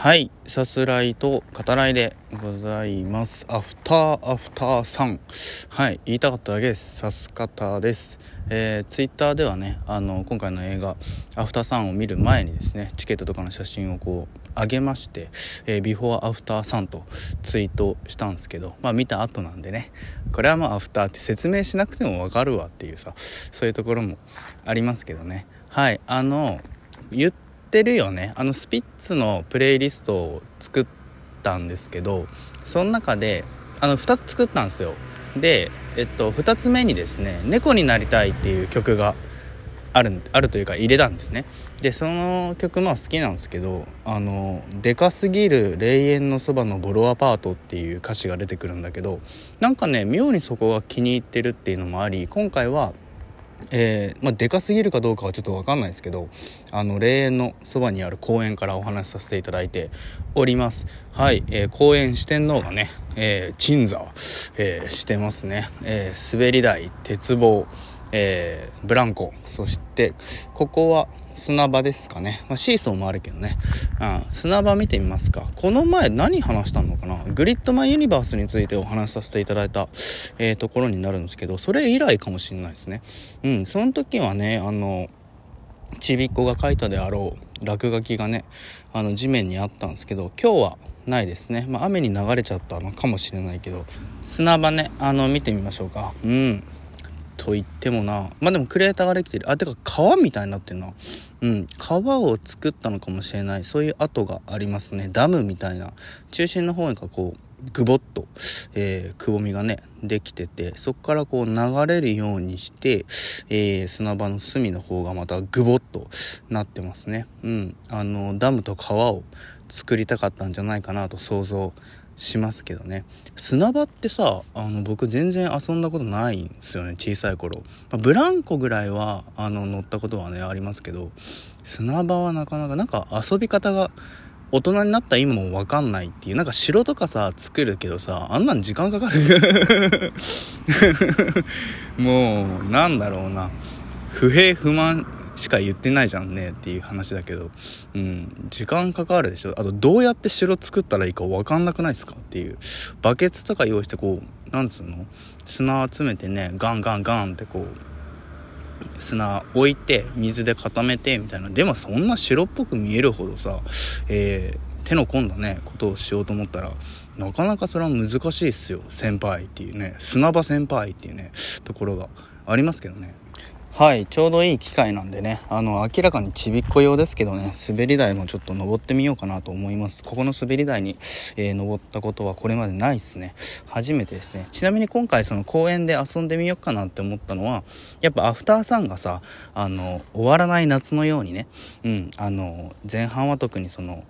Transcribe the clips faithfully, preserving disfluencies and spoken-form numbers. はい、さすらいと語らいでございます。アフターアフターさん、はい、言いたかっただけです。さす方です。えー、ツイッターではね、あの今回の映画アフターさんを見る前にですね、チケットとかの写真をこう上げまして、えー、ビフォーアフターさんとツイートしたんですけど、まあ見た後なんでね、これはまあアフターって説明しなくてもわかるわっていうさ、そういうところもありますけどね。はい、あの言っててるよね、あのスピッツのプレイリストを作ったんですけど、その中であのふたつ作ったんですよ。で、えっと、ふたつめにですね、猫になりたいっていう曲がある、あるというか入れたんですね。でその曲まあ好きなんですけど、あのでかすぎる霊園のそばのボロアパートっていう歌詞が出てくるんだけど、なんかね妙にそこが気に入ってるっていうのもあり、今回はえーまあ、でかすぎるかどうかはちょっと分かんないですけど、あの霊園のそばにある公園からお話しさせていただいております。はい、えー、公園四天王がね、えー、鎮座、えー、してますね。えー、滑り台、鉄棒、えー、ブランコ、そしてここは砂場ですかね、まあ、シーソーもあるけどね、うん、砂場見てみますか。この前何話したのかな、グリッドマイユニバースについてお話しさせていただいた、えー、ところになるんですけど、それ以来かもしれないですね。うん、その時はね、あのちびっこが書いたであろう落書きがね、あの地面にあったんですけど、今日はないですね。まあ、雨に流れちゃったのかもしれないけど、砂場ね、あの見てみましょうか。うんと言ってもな、まあでもクレーターができてる、あてか川みたいになってるな、うん、川を作ったのかもしれない、そういう跡がありますね。ダムみたいな、中心の方にかこうグボッと、えー、くぼみがねできてて、そこからこう流れるようにして、えー、砂場の隅の方がまたグボッとなってますね。うん、あのダムと川を作りたかったんじゃないかなと想像しますけどね。砂場ってさ、あの僕全然遊んだことないんですよね、小さい頃。まあ、ブランコぐらいはあの乗ったことはねありますけど、砂場はなかなかなんか遊び方が大人になった今も分かんないっていう、なんか城とかさ作るけどさ、あんなん時間かかるもうなんだろうな、不平不満しか言ってないじゃんねっていう話だけど、うん、時間かかるでしょ。あとどうやって城作ったらいいか分かんなくないですかっていう、バケツとか用意してこう、なんつうの、砂集めてね、ガンガンガンってこう砂置いて水で固めてみたいな。でもそんな白っぽく見えるほどさ、えー、手の込んだねことをしようと思ったらなかなかそれは難しいっすよ先輩っていうね、砂場先輩っていうねところがありますけどね。はい、ちょうどいい機会なんでね、あの明らかにちびっこ用ですけどね、滑り台もちょっと登ってみようかなと思います。ここの滑り台に、えー、登ったことはこれまでないですね、初めてですね。ちなみに今回その公園で遊んでみようかなって思ったのは、やっぱアフターさんがさ、あの終わらない夏のようにね、うん、あの前半は特にその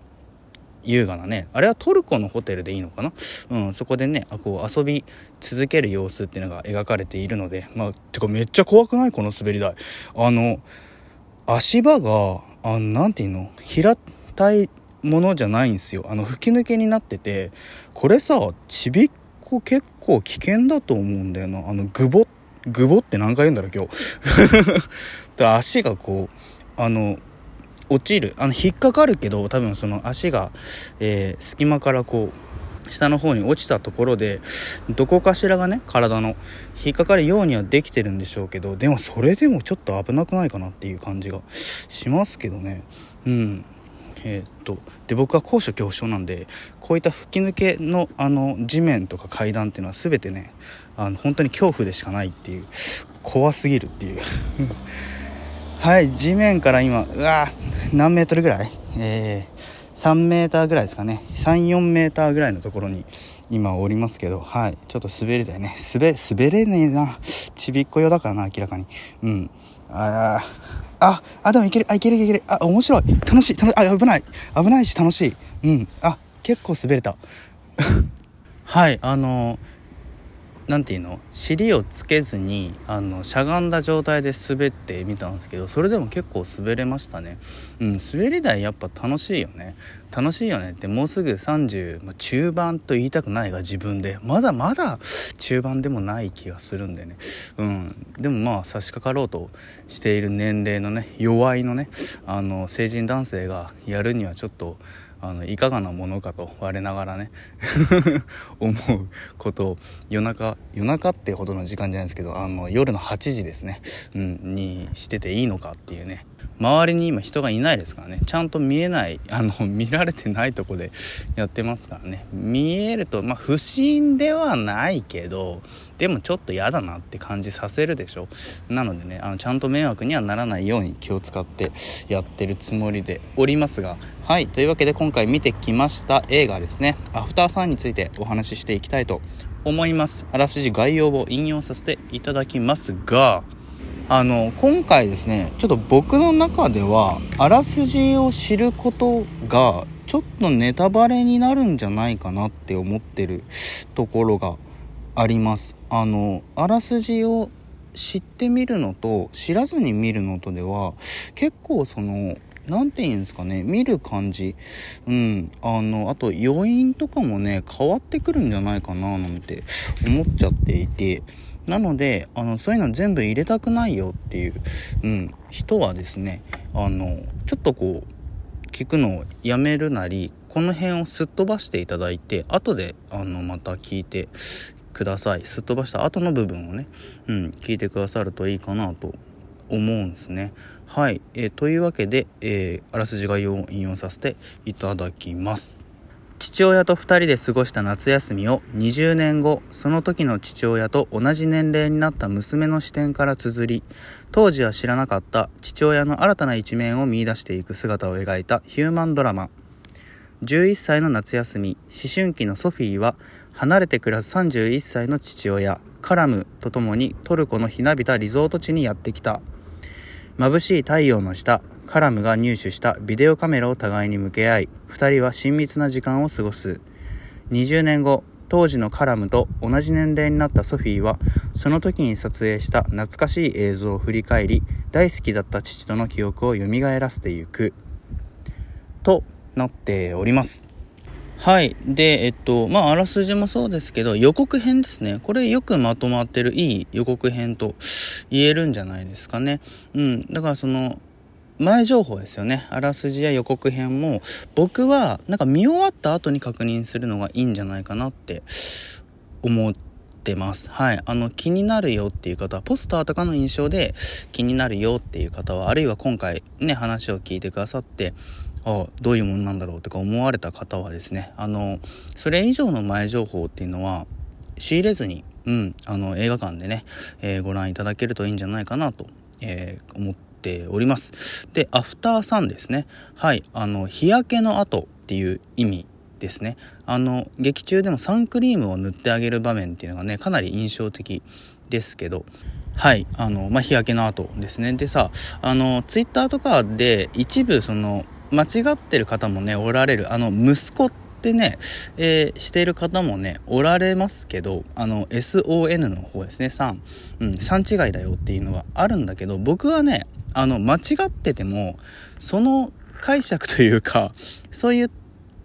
優雅なね、あれはトルコのホテルでいいのかな、うん、そこでねこう遊び続ける様子っていうのが描かれているので、まあてかめっちゃ怖くない、この滑り台、あの足場があなんていうの、平たいものじゃないんですよ、あの吹き抜けになってて、これさちびっこ結構危険だと思うんだよな、あのグボグボって何回言うんだろう今日足がこうあの落ちる、あの引っかかるけど、多分その足が、えー、隙間からこう下の方に落ちたところでどこかしらがね体の引っかかるようにはできてるんでしょうけど、でもそれでもちょっと危なくないかなっていう感じがしますけどね。うんえー、っとで僕は高所恐怖症なんで、こういった吹き抜けのあの地面とか階段っていうのは全てね、あの本当に恐怖でしかないっていう、怖すぎるっていうはい、地面から今うわ何メートルぐらい、えー、さんメーターぐらいですかね、さん、よんメーターぐらいのところに今おりますけど、はい、ちょっと滑り台ね、滑滑れねえな、ちびっこ用だからな明らかに。うん、あああでもいける、あいけるいける、あ面白い、楽しい楽しい、あ危ない危ないし楽しい、うんあ結構滑れたはい、あのーなんていうの、尻をつけずにあのしゃがんだ状態で滑ってみたんですけど、それでも結構滑れましたね。うん、滑り台やっぱ楽しいよね、楽しいよねって、もうすぐさんじゅう、まあ、中盤と言いたくないが自分でまだまだ中盤でもない気がするんでね、うん、でもまあ差し掛かろうとしている年齢のね、弱いのね、あの成人男性がやるにはちょっとあのいかがなものかと我ながらね思うことを夜中夜中ってほどの時間じゃないですけど、あの夜のはちじですね、うん、にしてていいのかっていうね。周りに今人がいないですからね、ちゃんと見えない、あの見られてないとこでやってますからね。見えるとまあ不審ではないけど、でもちょっとやだなって感じさせるでしょ。なのでね、あのちゃんと迷惑にはならないように気を使ってやってるつもりでおりますが、はい、というわけで今回見てきました映画ですね、アフターサンについてお話ししていきたいと思います。あらすじ概要を引用させていただきますが、あの今回ですね、ちょっと僕の中ではあらすじを知ることがちょっとネタバレになるんじゃないかなって思ってるところがあります。あのあらすじを知ってみるのと知らずに見るのとでは結構そのなんて言うんですかね、見る感じ、うん、あのあと余韻とかもね変わってくるんじゃないかななんて思っちゃっていて、なのであのそういうの全部入れたくないよっていう、うん、人はですね、あのちょっとこう聞くのをやめるなり、この辺をすっ飛ばしていただいて、後であのまた聞いてください。すっ飛ばした後の部分をね、うん、聞いてくださるといいかなと思うんですね。はい、えー、というわけで、えー、あらすじ概要を引用させていただきます。父親とふたりで過ごした夏休みをにじゅうねんご、その時の父親と同じ年齢になった娘の視点から綴り、当時は知らなかった父親の新たな一面を見出していく姿を描いたヒューマンドラマ。じゅういっさいの夏休み、思春期のソフィーは離れて暮らすさんじゅういっさいの父親、カラムと共にトルコのひなびたリゾート地にやってきた。眩しい太陽の下、カラムが入手したビデオカメラを互いに向け合い、二人は親密な時間を過ごす。にじゅうねんご、当時のカラムと同じ年齢になったソフィーは、その時に撮影した懐かしい映像を振り返り、大好きだった父との記憶を蘇らせていく。となっております。はい。で、えっと、まあ、あらすじもそうですけど、予告編ですね。これよくまとまってる、いい予告編と言えるんじゃないですかね。うん。だからその、前情報ですよね。あらすじや予告編も、僕は、なんか見終わった後に確認するのがいいんじゃないかなって思ってます。はい。あの、気になるよっていう方は、ポスターとかの印象で気になるよっていう方は、あるいは今回ね、話を聞いてくださって、ああどういうものなんだろうとか思われた方はですね、あのそれ以上の前情報っていうのは仕入れずに、うん、あの映画館でね、えー、ご覧いただけるといいんじゃないかなと、えー、思っております。で、アフターサンですね。はい、あの日焼けの後っていう意味ですね。あの劇中でもサンクリームを塗ってあげる場面っていうのがねかなり印象的ですけど、はいあの、まあ、日焼けの後ですね。でさ、あのツイッターとかで一部その間違ってる方もねおられる、あの息子ってね、えー、している方もねおられますけど、あの エスオーエヌ の方ですね、さん、うん、さん違いだよっていうのがあるんだけど、僕はねあの間違っててもその解釈というかそういう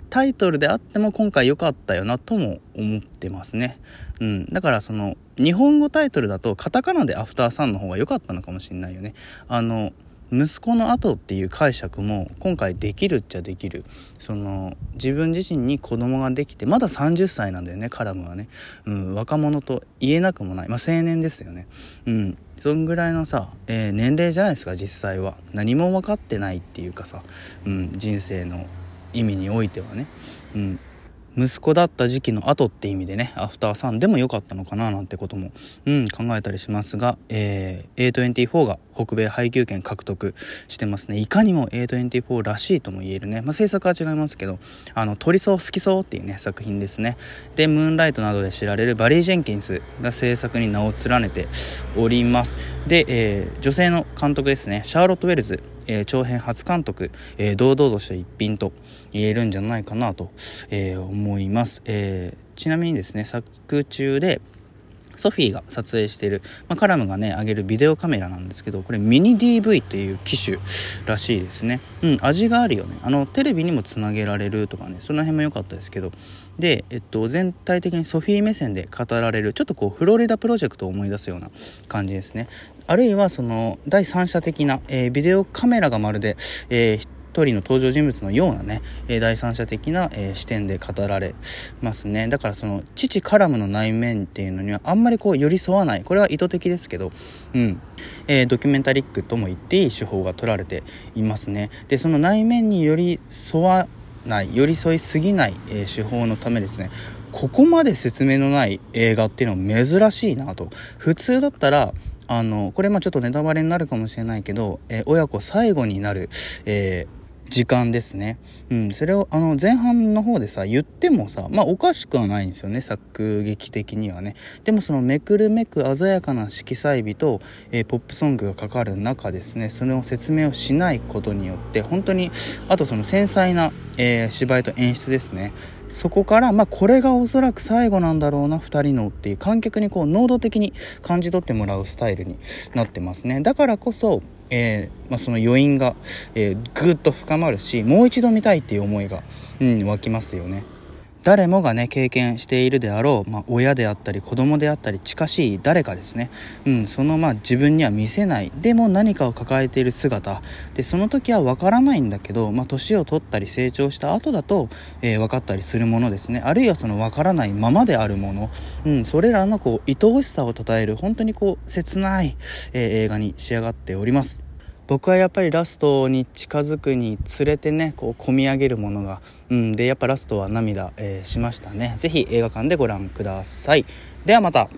タイトルであっても今回良かったよなとも思ってますね。うん、だからその日本語タイトルだとカタカナでアフターさんの方が良かったのかもしれないよね。あの息子の後っていう解釈も今回できるっちゃできる。その自分自身に子供ができて、まださんじゅっさいなんだよねカラムはね、うん、若者と言えなくもない、まあ、青年ですよね。うん、そんぐらいのさ、えー、年齢じゃないですか実際は。何も分かってないっていうかさ、うん、人生の意味においてはね、うん、息子だった時期の後って意味でねアフターさんでも良かったのかななんてことも、うん、考えたりしますが、えー、エートゥエンティーフォー が北米配給権獲得してますね。いかにも エートゥエンティーフォー らしいとも言えるね、まあ、制作は違いますけど、あの鳥そう好きそうっていうね作品ですね。でムーンライトなどで知られるバリー・ジェンキンスが制作に名を連ねております。で、えー、女性の監督ですね、シャーロット・ウェルズ、えー、長編初監督、えー、堂々とした一品と言えるんじゃないかなと、えー、思います。えー、ちなみにですね、作中でソフィーが撮影している、まあ、カラムがねあげるビデオカメラなんですけど、これミニ ディーブイ という機種らしいですね。うん、味があるよね。あのテレビにもつなげられるとかね、その辺も良かったですけど。で、えっと、全体的にソフィー目線で語られる、ちょっとこうフロリダプロジェクトを思い出すような感じですね。あるいはその第三者的な、えー、ビデオカメラがまるで、えー一人の登場人物のようなね、第三者的な、えー、視点で語られますね。だからその父カラムの内面っていうのにはあんまりこう寄り添わない、これは意図的ですけど、うんえー、ドキュメンタリックとも言っていい手法が取られていますね。でその内面に寄り添わない寄り添いすぎない、えー、手法のためですね、ここまで説明のない映画っていうのは珍しいなと。普通だったらあのこれまあちょっとネタバレになるかもしれないけど、えー、親子最後になる、えー時間ですね、うん、それをあの前半の方でさ言ってもさ、まあおかしくはないんですよね、作劇的にはね。でもそのめくるめく鮮やかな色彩美と、えー、ポップソングがかかる中ですね、それを説明をしないことによって本当に、あとその繊細な、えー、芝居と演出ですね、そこからまあこれがおそらく最後なんだろうなふたりのっていう観客にこう能動的に感じ取ってもらうスタイルになってますね。だからこそえーまあ、その余韻が、えー、ぐっと深まるし、もう一度見たいっていう思いが、うん、湧きますよね。誰もがね経験しているであろう、まあ、親であったり子供であったり近しい誰かですね、うん、そのまあ自分には見せないでも何かを抱えている姿で、その時は分からないんだけど、まあ、年を取ったり成長した後だと、えー、分かったりするものですね。あるいはその分からないままであるもの、うん、それらのこう愛おしさを称える本当にこう切ない、えー、映画に仕上がっております。僕はやっぱりラストに近づくにつれてねこう込み上げるものが、うん、でやっぱラストは涙、えー、しましたね。ぜひ映画館でご覧ください。ではまた。